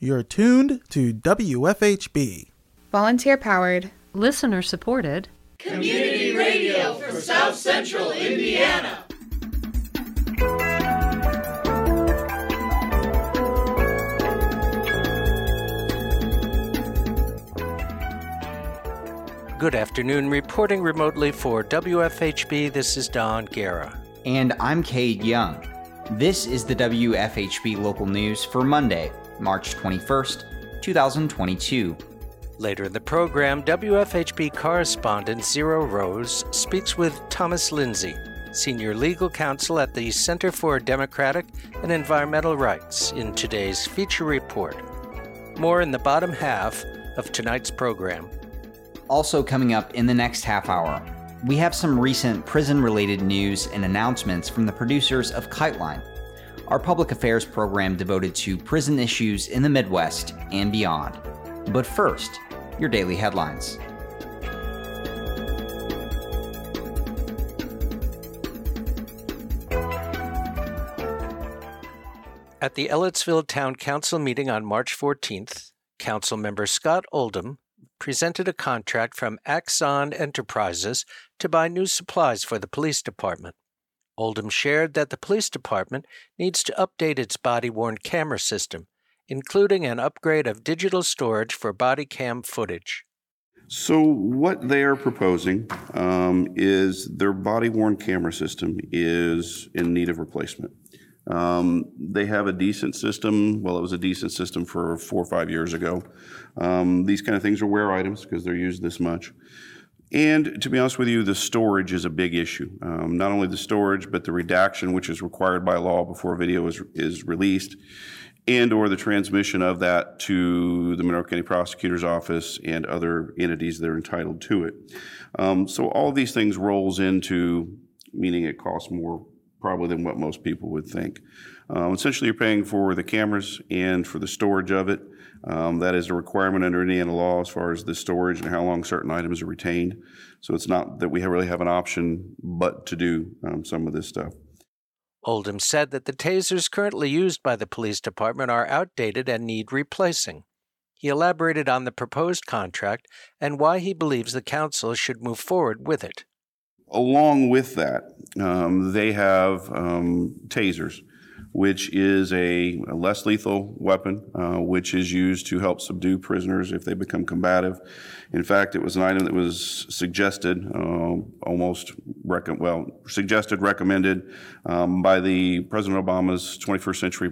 You're tuned to WFHB. Volunteer-powered, listener-supported, community radio for South Central Indiana. Good afternoon. Reporting remotely for WFHB, this is Don Guerra. And I'm Cade Young. This is the WFHB local news for Monday, March 21st, 2022. Later in the program, WFHB correspondent Zero Rose speaks with Thomas Lindsay, senior legal counsel at the Center for Democratic and Environmental Rights, in today's feature report. More in the bottom half of tonight's program. Also coming up in the next half hour, we have some recent prison-related news and announcements from the producers of Kite Line, our public affairs program devoted to prison issues in the Midwest and beyond. But first, your daily headlines. At the Ellettsville Town Council meeting on March 14th, Councilmember Scott Oldham presented a contract from Axon Enterprises to buy new supplies for the police department. Oldham shared that the police department needs to update its body-worn camera system, including an upgrade of digital storage for body cam footage. So what they are proposing is their body-worn camera system is in need of replacement. They have a decent system. Well, it was a decent system for 4 or 5 years ago. These kind of things are wear items because they're used this much. And to be honest with you, the storage is a big issue. Not only the storage, but the redaction, which is required by law before video is released, and or the transmission of that to the Monroe County Prosecutor's Office and other entities that are entitled to it. So all these things rolls into, meaning it costs more probably than what most people would think. Essentially, you're paying for the cameras and for the storage of it. That is a requirement under Indiana law as far as the storage and how long certain items are retained. So it's not that we really have an option but to do some of this stuff. Oldham said that the tasers currently used by the police department are outdated and need replacing. He elaborated on the proposed contract and why he believes the council should move forward with it. Along with that, they have tasers, which is a less lethal weapon, which is used to help subdue prisoners if they become combative. In fact, it was an item that was suggested, recommended by the President Obama's 21st Century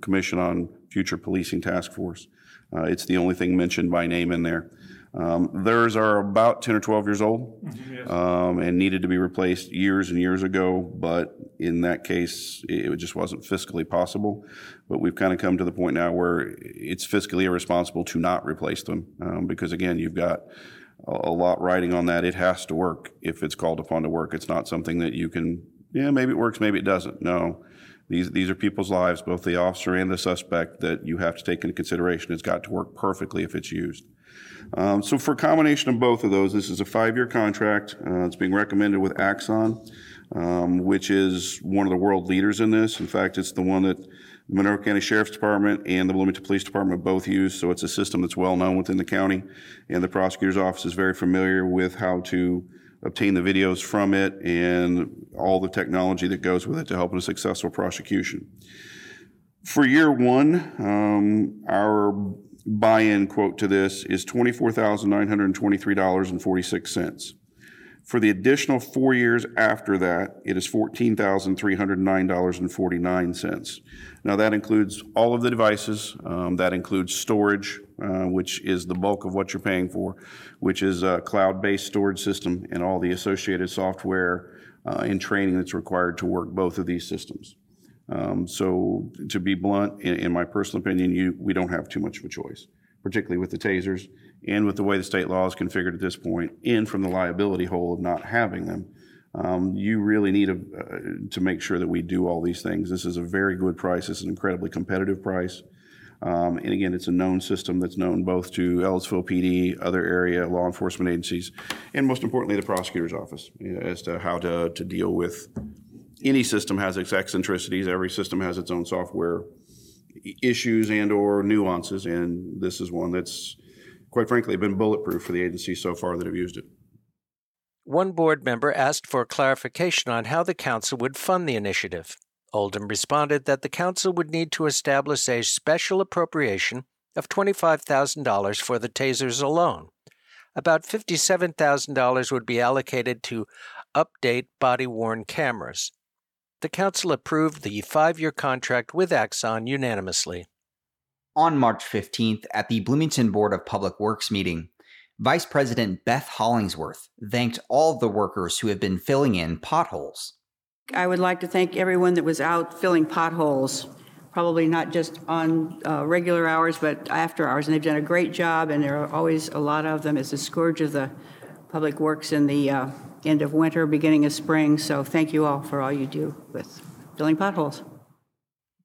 Commission on Future Policing Task Force. It's the only thing mentioned by name in there. Theirs are about 10 or 12 years old and needed to be replaced years and years ago, but in that case, it just wasn't fiscally possible. But we've kind of come to the point now where it's fiscally irresponsible to not replace them because, again, you've got a lot riding on that. It has to work if it's called upon to work. It's not something that you can, maybe it works, maybe it doesn't. No. These are people's lives, both the officer and the suspect, that you have to take into consideration. It's got to work perfectly if it's used. So for a combination of both of those, this is a 5-year contract. It's being recommended with Axon, which is one of the world leaders in this. In fact, it's the one that the Monroe County Sheriff's Department and the Bloomington Police Department both use, so it's a system that's well known within the county, and the prosecutor's office is very familiar with how to obtain the videos from it and all the technology that goes with it to help in a successful prosecution. For year one, our buy-in quote to this is $24,923.46. For the additional 4 years after that, it is $14,309.49. Now that includes all of the devices, that includes storage, which is the bulk of what you're paying for, which is a cloud-based storage system and all the associated software and training that's required to work both of these systems. So to be blunt, in my personal opinion, we don't have too much of a choice, particularly with the tasers and with the way the state law is configured at this point, and from the liability hole of not having them. You really need to make sure that we do all these things. This is a very good price. This is an incredibly competitive price. And again, it's a known system that's known both to Ellettsville PD, other area law enforcement agencies, and most importantly, the prosecutor's office as to how to deal with. Any system has its eccentricities. Every system has its own software issues and or nuances, and this is one that's, quite frankly, been bulletproof for the agency so far that have used it. One board member asked for clarification on how the council would fund the initiative. Oldham responded that the council would need to establish a special appropriation of $25,000 for the tasers alone. About $57,000 would be allocated to update body-worn cameras. The council approved the 5-year contract with Axon unanimously. On March 15th, at the Bloomington Board of Public Works meeting, Vice President Beth Hollingsworth thanked all the workers who have been filling in potholes. I would like to thank everyone that was out filling potholes, probably not just on regular hours, but after hours. And they've done a great job, and there are always a lot of them. It's the scourge of the public works in the end of winter, beginning of spring. So thank you all for all you do with filling potholes.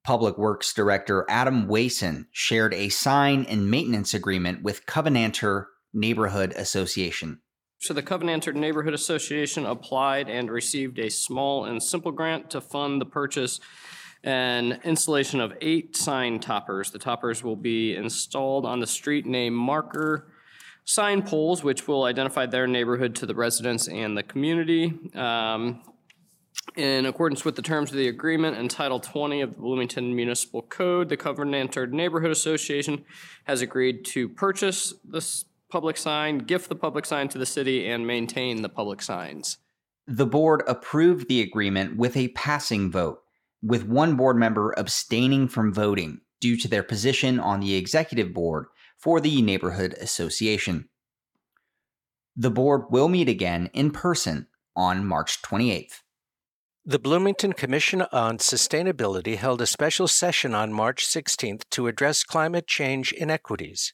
Public Works Director Adam Wason shared a sign and maintenance agreement with Covenanter Neighborhood Association. So the Covenanter Neighborhood Association applied and received a small and simple grant to fund the purchase and installation of 8 sign toppers. The toppers will be installed on the street name marker sign poles, which will identify their neighborhood to the residents and the community. In accordance with the terms of the agreement and Title 20 of the Bloomington Municipal Code, the Covenanter Neighborhood Association has agreed to purchase this public sign, gift the public sign to the city, and maintain the public signs. The board approved the agreement with a passing vote, with one board member abstaining from voting due to their position on the executive board for the Neighborhood Association. The board will meet again in person on March 28th. The Bloomington Commission on Sustainability held a special session on March 16th to address climate change inequities.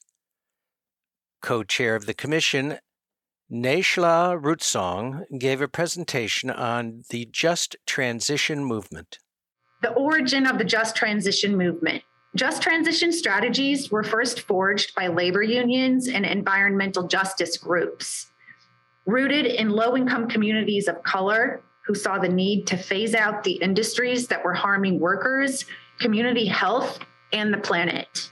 Co-chair of the commission, Nyesha Rootsong, gave a presentation on the Just Transition movement. The origin of the Just Transition movement. Just transition strategies were first forged by labor unions and environmental justice groups, rooted in low-income communities of color who saw the need to phase out the industries that were harming workers, community health, and the planet,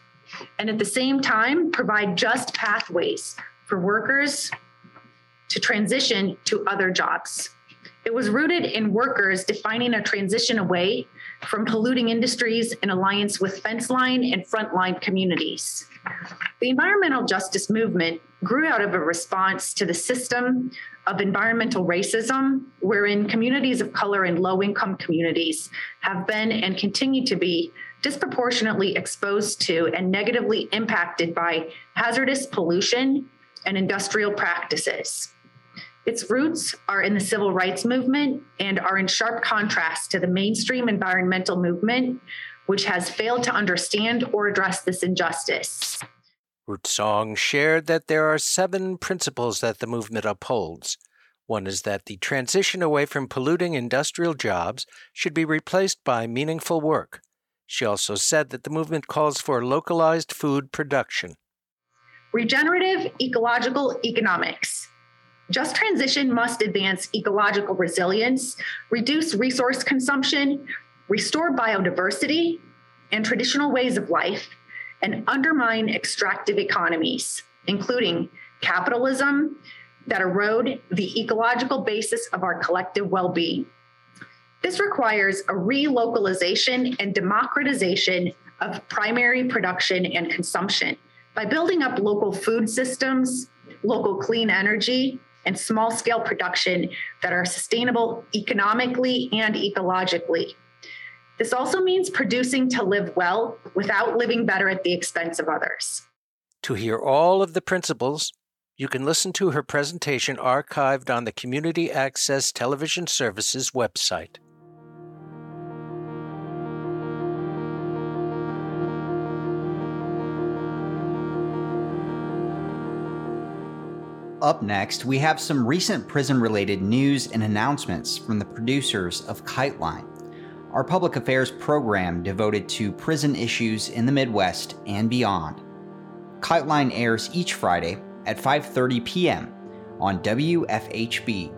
and at the same time provide just pathways for workers to transition to other jobs. It was rooted in workers defining a transition away from polluting industries in alliance with fenceline and frontline communities. The environmental justice movement grew out of a response to the system of environmental racism, wherein communities of color and low-income communities have been and continue to be disproportionately exposed to and negatively impacted by hazardous pollution and industrial practices. Its roots are in the civil rights movement and are in sharp contrast to the mainstream environmental movement, which has failed to understand or address this injustice. Rootsong shared that there are 7 principles that the movement upholds. One is that the transition away from polluting industrial jobs should be replaced by meaningful work. She also said that the movement calls for localized food production. Regenerative ecological economics. Just transition must advance ecological resilience, reduce resource consumption, restore biodiversity and traditional ways of life, and undermine extractive economies, including capitalism, that erode the ecological basis of our collective well-being. This requires a relocalization and democratization of primary production and consumption by building up local food systems, local clean energy, and small-scale production that are sustainable economically and ecologically. This also means producing to live well without living better at the expense of others. To hear all of the principles, you can listen to her presentation archived on the Community Access Television Services website. Up next, we have some recent prison-related news and announcements from the producers of Kite Line, our public affairs program devoted to prison issues in the Midwest and beyond. Kite Line airs each Friday at 5:30 p.m. on WFHB.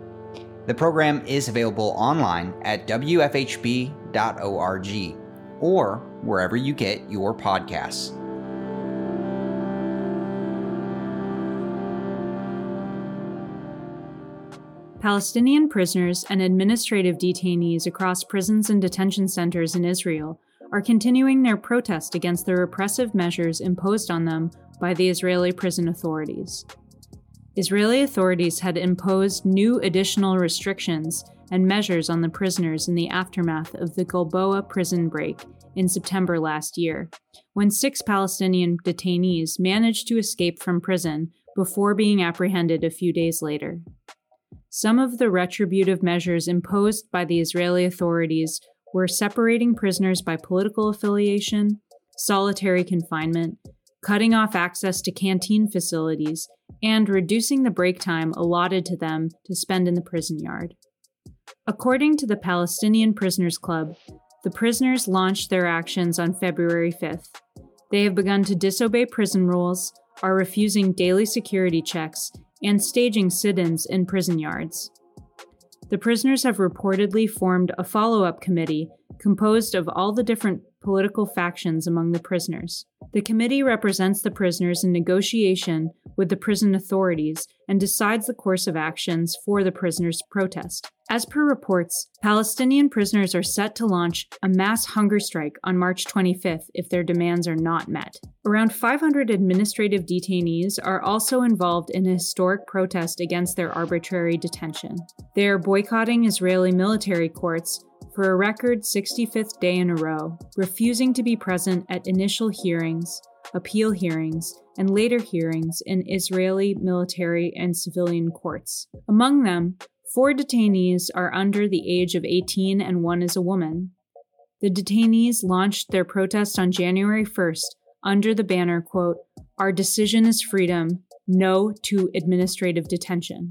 The program is available online at wfhb.org or wherever you get your podcasts. Palestinian prisoners and administrative detainees across prisons and detention centers in Israel are continuing their protest against the repressive measures imposed on them by the Israeli prison authorities. Israeli authorities had imposed new additional restrictions and measures on the prisoners in the aftermath of the Gilboa prison break in September last year, when 6 Palestinian detainees managed to escape from prison before being apprehended a few days later. Some of the retributive measures imposed by the Israeli authorities were separating prisoners by political affiliation, solitary confinement, cutting off access to canteen facilities, and reducing the break time allotted to them to spend in the prison yard. According to the Palestinian Prisoners Club, the prisoners launched their actions on February 5th. They have begun to disobey prison rules, are refusing daily security checks, and staging sit-ins in prison yards. The prisoners have reportedly formed a follow-up committee composed of all the different political factions among the prisoners. The committee represents the prisoners in negotiation with the prison authorities and decides the course of actions for the prisoners' protest. As per reports, Palestinian prisoners are set to launch a mass hunger strike on March 25th if their demands are not met. Around 500 administrative detainees are also involved in a historic protest against their arbitrary detention. They are boycotting Israeli military courts for a record 65th day in a row, refusing to be present at initial hearings, appeal hearings, and later hearings in Israeli military and civilian courts. Among them, 4 detainees are under the age of 18 and 1 is a woman. The detainees launched their protest on January 1st under the banner, quote, "Our decision is freedom, no to administrative detention."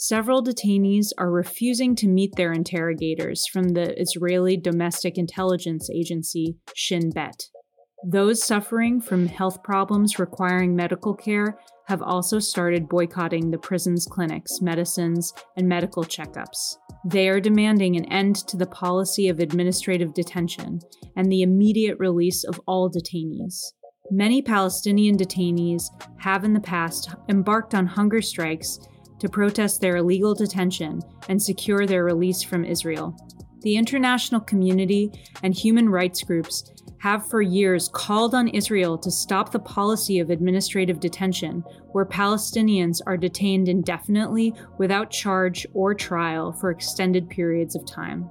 Several detainees are refusing to meet their interrogators from the Israeli domestic intelligence agency, Shin Bet. Those suffering from health problems requiring medical care have also started boycotting the prison's clinics, medicines, and medical checkups. They are demanding an end to the policy of administrative detention and the immediate release of all detainees. Many Palestinian detainees have in the past embarked on hunger strikes to protest their illegal detention and secure their release from Israel. The international community and human rights groups have for years called on Israel to stop the policy of administrative detention, where Palestinians are detained indefinitely without charge or trial for extended periods of time.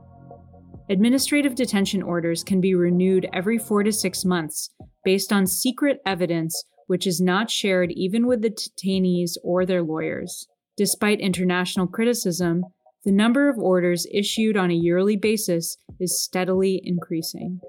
Administrative detention orders can be renewed every 4 to 6 months based on secret evidence which is not shared even with the detainees or their lawyers. Despite international criticism, the number of orders issued on a yearly basis is steadily increasing.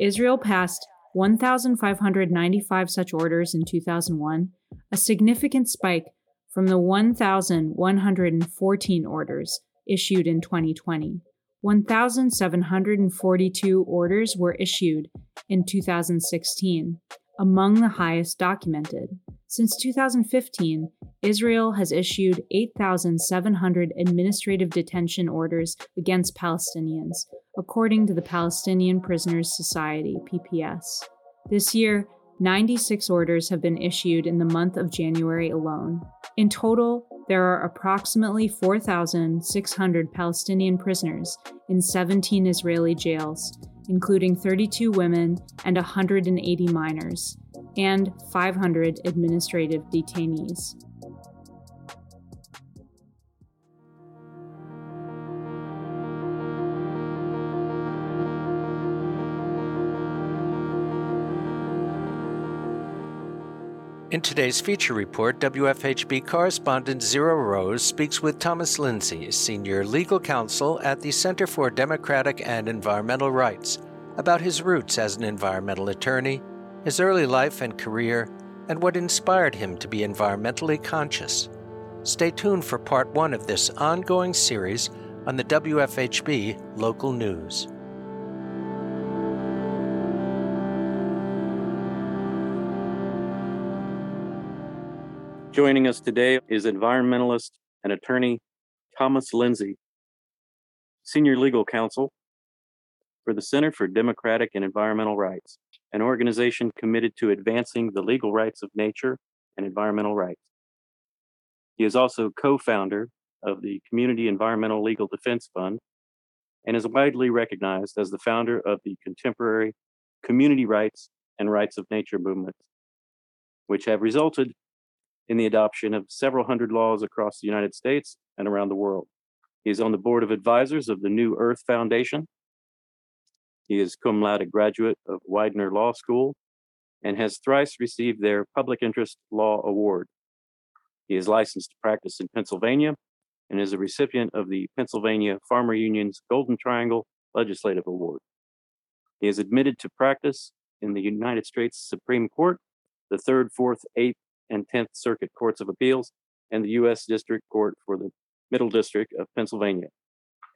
Israel passed 1,595 such orders in 2001, a significant spike from the 1,114 orders issued in 2020. 1,742 orders were issued in 2016, among the highest documented. Since 2015, Israel has issued 8,700 administrative detention orders against Palestinians, according to the Palestinian Prisoners Society, PPS. This year, 96 orders have been issued in the month of January alone. In total, there are approximately 4,600 Palestinian prisoners in 17 Israeli jails, including 32 women and 180 minors, and 500 administrative detainees. In today's feature report, WFHB correspondent Zero Rose speaks with Thomas Lindsay, senior legal counsel at the Center for Democratic and Environmental Rights, about his roots as an environmental attorney, his early life and career, and what inspired him to be environmentally conscious. Stay tuned for part 1 of this ongoing series on the WFHB Local News. Joining us today is environmentalist and attorney Thomas Lindsay, senior legal counsel for the Center for Democratic and Environmental Rights, an organization committed to advancing the legal rights of nature and environmental rights. He is also co-founder of the Community Environmental Legal Defense Fund and is widely recognized as the founder of the contemporary community rights and rights of nature movements, which have resulted in the adoption of several hundred laws across the United States and around the world. He is on the board of advisors of the New Earth Foundation. He is cum laude graduate of Widener Law School and has thrice received their Public Interest Law Award. He is licensed to practice in Pennsylvania and is a recipient of the Pennsylvania Farmer Union's Golden Triangle Legislative Award. He is admitted to practice in the United States Supreme Court, the 3rd, 4th, 8th, and 10th Circuit Courts of Appeals, and the U.S. District Court for the Middle District of Pennsylvania,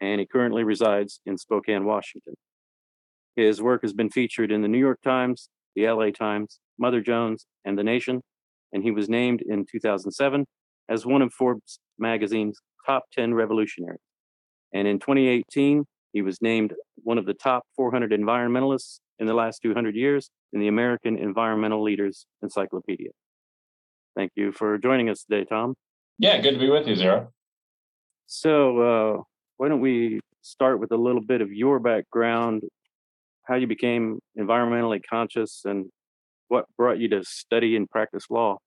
and he currently resides in Spokane, Washington. His work has been featured in the New York Times, the LA Times, Mother Jones, and The Nation, and he was named in 2007 as one of Forbes magazine's top 10 revolutionaries. And in 2018, he was named one of the top 400 environmentalists in the last 200 years in the American Environmental Leaders Encyclopedia. Thank you for joining us today, Tom. Yeah, good to be with you, Zero. So why don't we start with a little bit of your background, how you became environmentally conscious, and what brought you to study and practice law?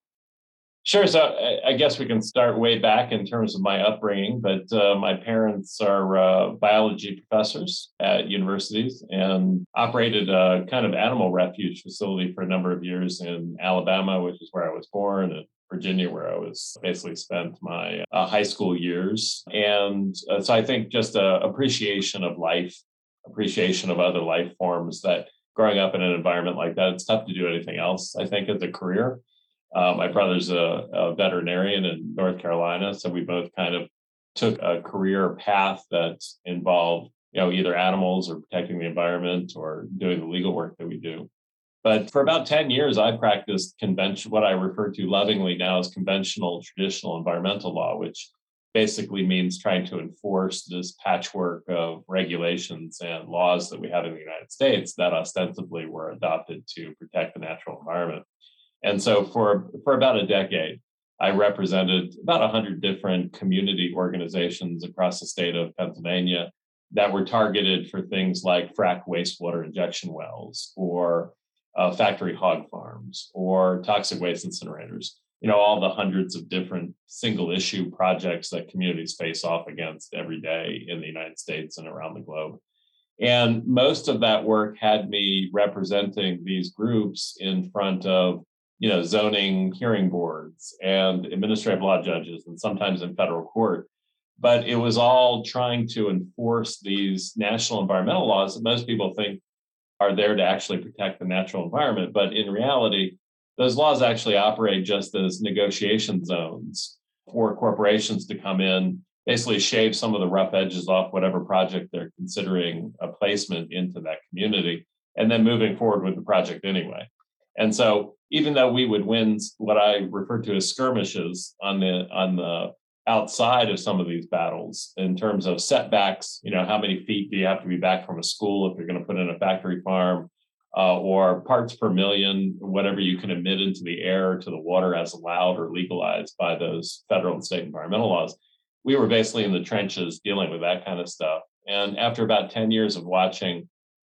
Sure. So I guess we can start way back in terms of my upbringing, but my parents are biology professors at universities and operated a kind of animal refuge facility for a number of years in Alabama, which is where I was born, and Virginia, where I was basically spent my high school years. And so I think just an appreciation of life, appreciation of other life forms, that growing up in an environment like that, it's tough to do anything else, I think, as a career. My brother's a veterinarian in North Carolina, so we both kind of took a career path that involved, either animals or protecting the environment or doing the legal work that we do. But for about 10 years, I practiced what I refer to lovingly now as conventional traditional environmental law, which basically means trying to enforce this patchwork of regulations and laws that we have in the United States that ostensibly were adopted to protect the natural environment. And so for about a decade, I represented about 100 different community organizations across the state of Pennsylvania that were targeted for things like frack wastewater injection wells or factory hog farms or toxic waste incinerators, all the hundreds of different single issue projects that communities face off against every day in the United States and around the globe. And most of that work had me representing these groups in front of zoning hearing boards and administrative law judges, and sometimes in federal court. But it was all trying to enforce these national environmental laws that most people think are there to actually protect the natural environment. But in reality, those laws actually operate just as negotiation zones for corporations to come in, basically shave some of the rough edges off whatever project they're considering a placement into that community, and then moving forward with the project anyway. And so even though we would win what I refer to as skirmishes on the outside of some of these battles in terms of setbacks, how many feet do you have to be back from a school if you're going to put in a factory farm, or parts per million, whatever you can emit into the air or to the water as allowed or legalized by those federal and state environmental laws. We were basically in the trenches dealing with that kind of stuff. And after about 10 years of watching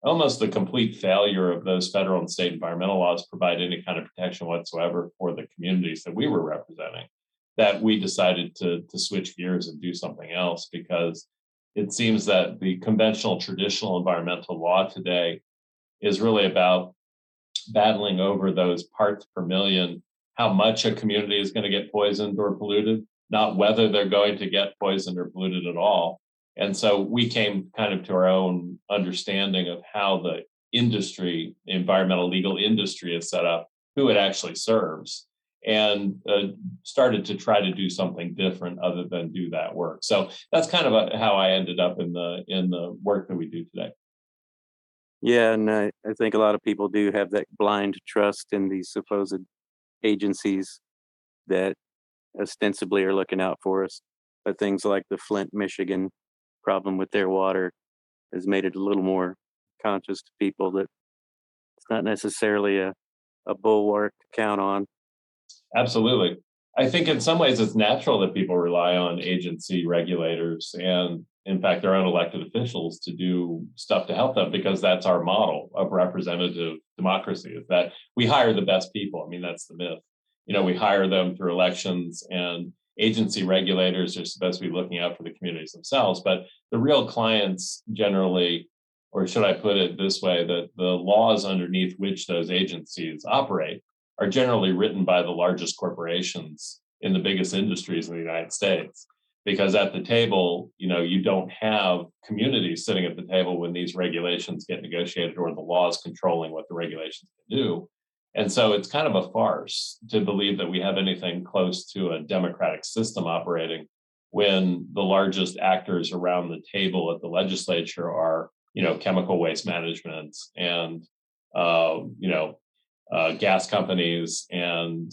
almost the complete failure of those federal and state environmental laws provide any kind of protection whatsoever for the communities that we were representing, that we decided to switch gears and do something else, because it seems that the conventional traditional environmental law today is really about battling over those parts per million, how much a community is going to get poisoned or polluted, not whether they're going to get poisoned or polluted at all. And so we came kind of to our own understanding of how the industry, the environmental legal industry, is set up, who it actually serves, and started to try to do something different other than do that work. So that's kind of how I ended up in the work that we do today. Yeah, and I think a lot of people do have that blind trust in these supposed agencies that ostensibly are looking out for us. But things like the Flint, Michigan problem with their water has made it a little more conscious to people that it's not necessarily a bulwark to count on. Absolutely. I think in some ways it's natural that people rely on agency regulators and, in fact, their own elected officials to do stuff to help them, because that's our model of representative democracy, is that we hire the best people. I mean, that's the myth. You know, we hire them through elections, and agency regulators are supposed to be looking out for the communities themselves. But the real clients generally, or should I put it this way, that the laws underneath which those agencies operate are generally written by the largest corporations in the biggest industries in the United States. Because at the table, you know, you don't have communities sitting at the table when these regulations get negotiated or the laws controlling what the regulations can do. And so it's kind of a farce to believe that we have anything close to a democratic system operating when the largest actors around the table at the legislature are, you know, chemical waste management and, you know, gas companies and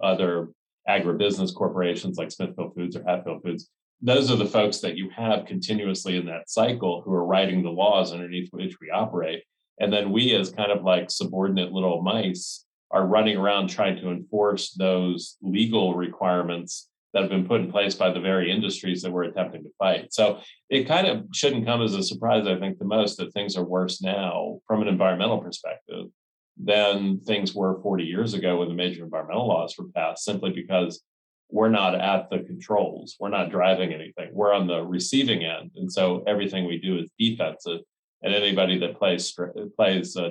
other agribusiness corporations like Smithfield Foods or Hatfield Foods. Those are the folks that you have continuously in that cycle who are writing the laws underneath which we operate. And then we, as kind of like subordinate little mice, are running around trying to enforce those legal requirements that have been put in place by the very industries that we're attempting to fight. So it kind of shouldn't come as a surprise, I think, the most that things are worse now from an environmental perspective than things were 40 years ago when the major environmental laws were passed, simply because we're not at the controls. We're not driving anything. We're on the receiving end. And so everything we do is defensive. And anybody that plays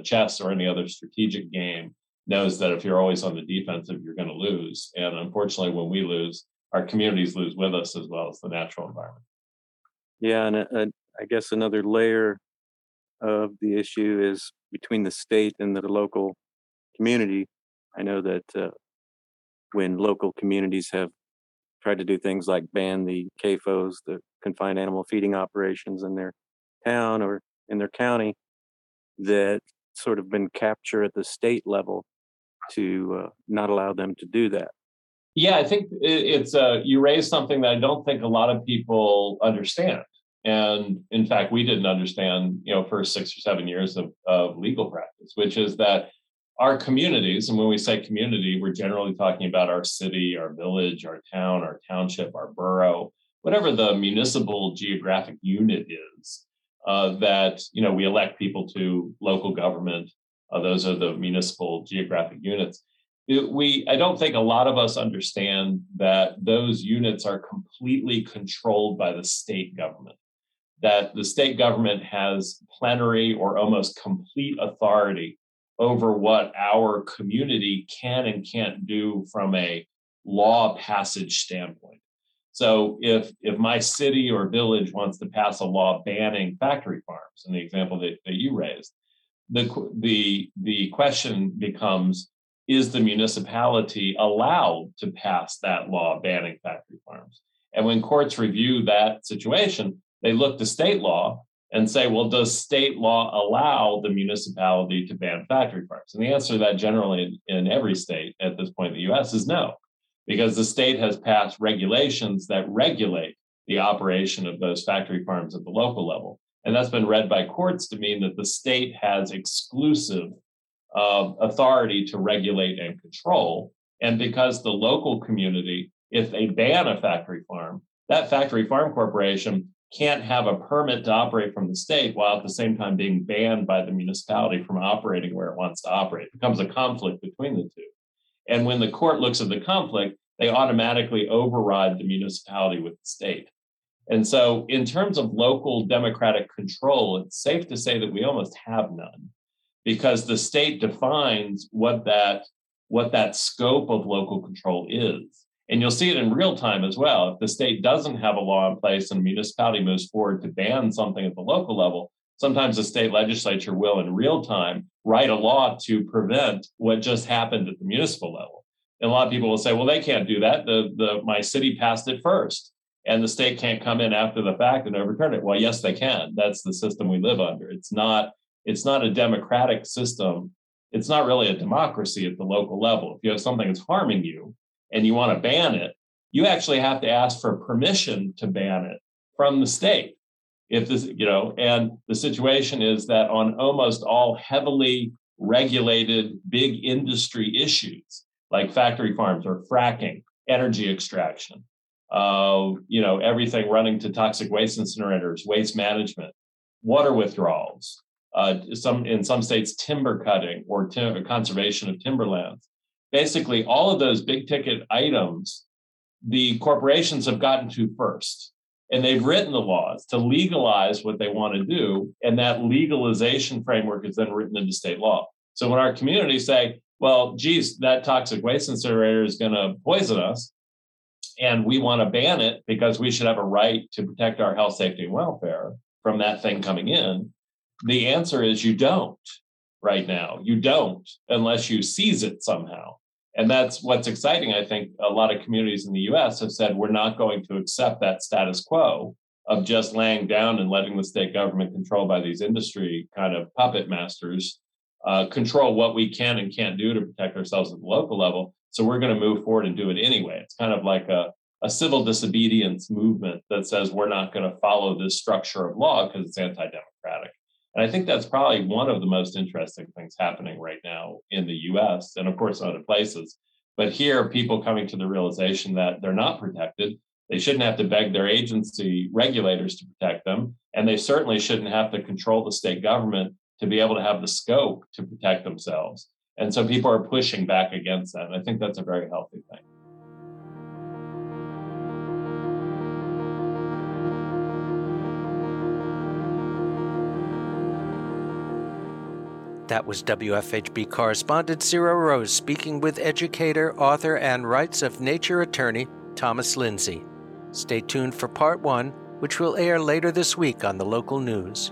chess or any other strategic game knows that if you're always on the defensive, you're going to lose. And unfortunately, when we lose, our communities lose with us, as well as the natural environment. Yeah, and I guess another layer of the issue is between the state and the local community. I know that when local communities have tried to do things like ban the CAFOs, the confined animal feeding operations, in their town or in their county, that sort of been captured at the state level to not allow them to do that. Yeah, I think it's you raised something that I don't think a lot of people understand. And in fact, we didn't understand, you know, first 6 or 7 years of legal practice, which is that our communities, and when we say community, we're generally talking about our city, our village, our town, our township, our borough, whatever the municipal geographic unit is, that, you know, we elect people to local government. Those are the municipal geographic units. I don't think a lot of us understand that those units are completely controlled by the state government, that the state government has plenary or almost complete authority over what our community can and can't do from a law passage standpoint. So if my city or village wants to pass a law banning factory farms, in the example that you raised, the question becomes, is the municipality allowed to pass that law banning factory farms? And when courts review that situation, they look to state law and say, well, does state law allow the municipality to ban factory farms? And the answer to that generally in every state at this point in the U.S. is no, because the state has passed regulations that regulate the operation of those factory farms at the local level. And that's been read by courts to mean that the state has exclusive authority to regulate and control. And because the local community, if they ban a factory farm, that factory farm corporation can't have a permit to operate from the state while at the same time being banned by the municipality from operating where it wants to operate. It becomes a conflict between the two. And when the court looks at the conflict, they automatically override the municipality with the state. And so in terms of local democratic control, it's safe to say that we almost have none, because the state defines what that scope of local control is. And you'll see it in real time as well. If the state doesn't have a law in place and a municipality moves forward to ban something at the local level, sometimes the state legislature will, in real time, write a law to prevent what just happened at the municipal level. And a lot of people will say, well, they can't do that. My city passed it first, and the state can't come in after the fact and overturn it. Well, yes, they can. That's the system we live under. It's not a democratic system. It's not really a democracy at the local level. If you have something that's harming you and you want to ban it, you actually have to ask for permission to ban it from the state. If this, you know, and the situation is that on almost all heavily regulated big industry issues like factory farms or fracking, energy extraction, you know, everything running to toxic waste incinerators, waste management, water withdrawals, in some states timber cutting or conservation of timberlands. Basically, all of those big ticket items, the corporations have gotten to first, and they've written the laws to legalize what they want to do. And that legalization framework is then written into state law. So when our communities say, well, geez, that toxic waste incinerator is going to poison us, and we want to ban it because we should have a right to protect our health, safety, and welfare from that thing coming in, the answer is you don't right now. You don't unless you seize it somehow. And that's what's exciting. I think a lot of communities in the U.S. have said, we're not going to accept that status quo of just laying down and letting the state government controlled by these industry kind of puppet masters control what we can and can't do to protect ourselves at the local level. So we're going to move forward and do it anyway. It's kind of like a civil disobedience movement that says we're not going to follow this structure of law because it's anti-democratic. And I think that's probably one of the most interesting things happening right now in the U.S. and, of course, other places. But here, people coming to the realization that they're not protected. They shouldn't have to beg their agency regulators to protect them. And they certainly shouldn't have to control the state government to be able to have the scope to protect themselves. And so people are pushing back against that. And I think that's a very healthy thing. That was WFHB correspondent Zero Rose speaking with educator, author, and rights of nature attorney Thomas Lindsay. Stay tuned for part one, which will air later this week on the local news.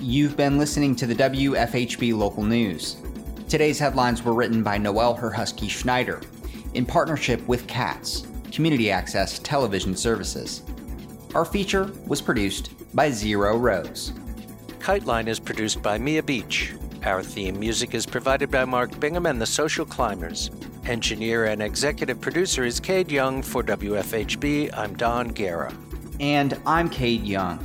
You've been listening to the WFHB Local News. Today's headlines were written by Noel Herhusky-Schneider in partnership with CATS, Community Access Television Services. Our feature was produced by Zero Rose. Kite Line is produced by Mia Beach. Our theme music is provided by Mark Bingham and the Social Climbers. Engineer and executive producer is Cade Young. For WFHB, I'm Don Guerra. And I'm Cade Young.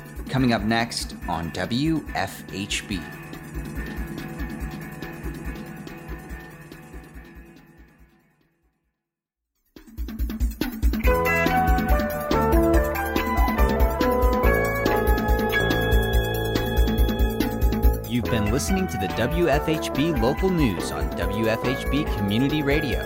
coming up next on WFHB. You've been listening to the WFHB Local News on WFHB Community Radio.